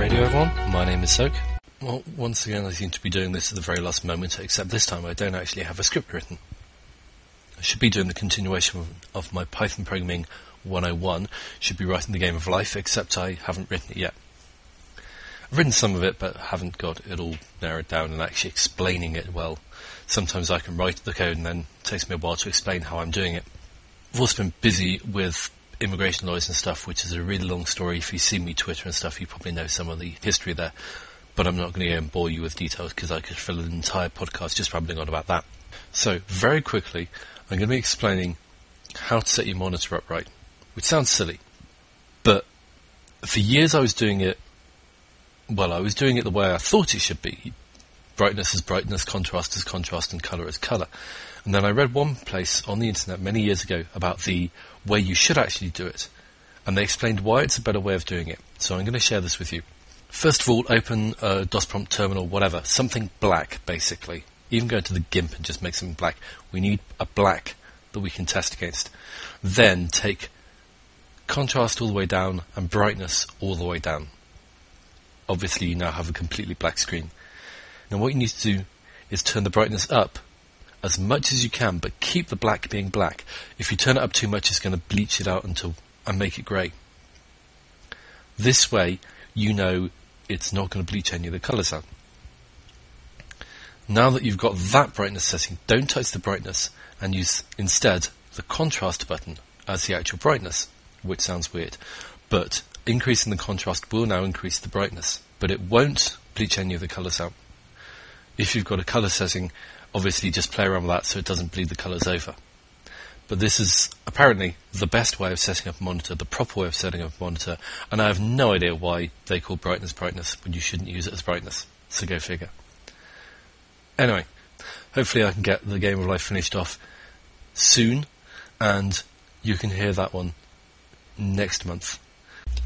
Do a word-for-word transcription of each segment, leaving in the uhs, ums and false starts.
Radio, everyone. My name is Zoke. Well, once again, I seem to be doing this at the very last moment, except this time I don't actually have a script written. I should be doing the continuation of my Python Programming one oh one, should be writing the Game of Life, except I haven't written it yet. I've written some of it, but haven't got it all narrowed down and actually explaining it well. Sometimes I can write the code and then it takes me a while to explain how I'm doing it. I've also been busy with immigration lawyers and stuff, which is a really long story. If you see me Twitter and stuff, you probably know some of the history there, but I'm not going to go and bore you with details because I could fill an entire podcast just rambling on about that. So, very quickly, I'm going to be explaining how to set your monitor up right, which sounds silly, but for years I was doing it, well, I was doing it the way I thought it should be. Brightness is brightness, contrast is contrast, and colour is colour. And then I read one place on the internet many years ago about the way you should actually do it, and they explained why it's a better way of doing it. So I'm going to share this with you. First of all, open a DOS prompt terminal, whatever, something black, basically. Even go to the GIMP and just make something black. We need a black that we can test against. Then take contrast all the way down and brightness all the way down. Obviously, you now have a completely black screen. Now what you need to do is turn the brightness up as much as you can, but keep the black being black. If you turn it up too much, it's going to bleach it out until and make it grey. This way, you know it's not going to bleach any of the colours out. Now that you've got that brightness setting, don't touch the brightness and use instead the contrast button as the actual brightness, which sounds weird, but increasing the contrast will now increase the brightness, but it won't bleach any of the colours out. If you've got a colour setting, obviously just play around with that so it doesn't bleed the colours over. But this is apparently the best way of setting up a monitor, the proper way of setting up a monitor, and I have no idea why they call brightness brightness when you shouldn't use it as brightness, so go figure. Anyway, hopefully I can get the Game of Life finished off soon, and you can hear that one next month.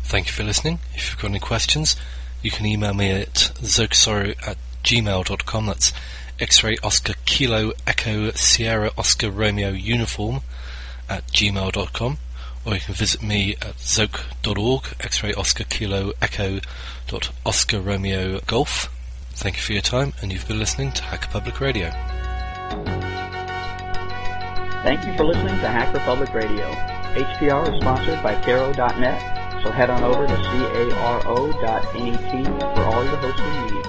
Thank you for listening. If you've got any questions, you can email me at zokesoro at gmail dot com. That's X-ray Oscar Kilo Echo Sierra Oscar Romeo Uniform at gmail dot com, or you can visit me at zoke dot org, X-ray Oscar Kilo Echo dot Oscar Romeo Golf. Thank you for your time, and you've been listening to Hacker Public Radio. Thank you for listening to Hacker Public Radio. H P R is sponsored by caro dot net, so head on over to caro dot net for all your hosting needs.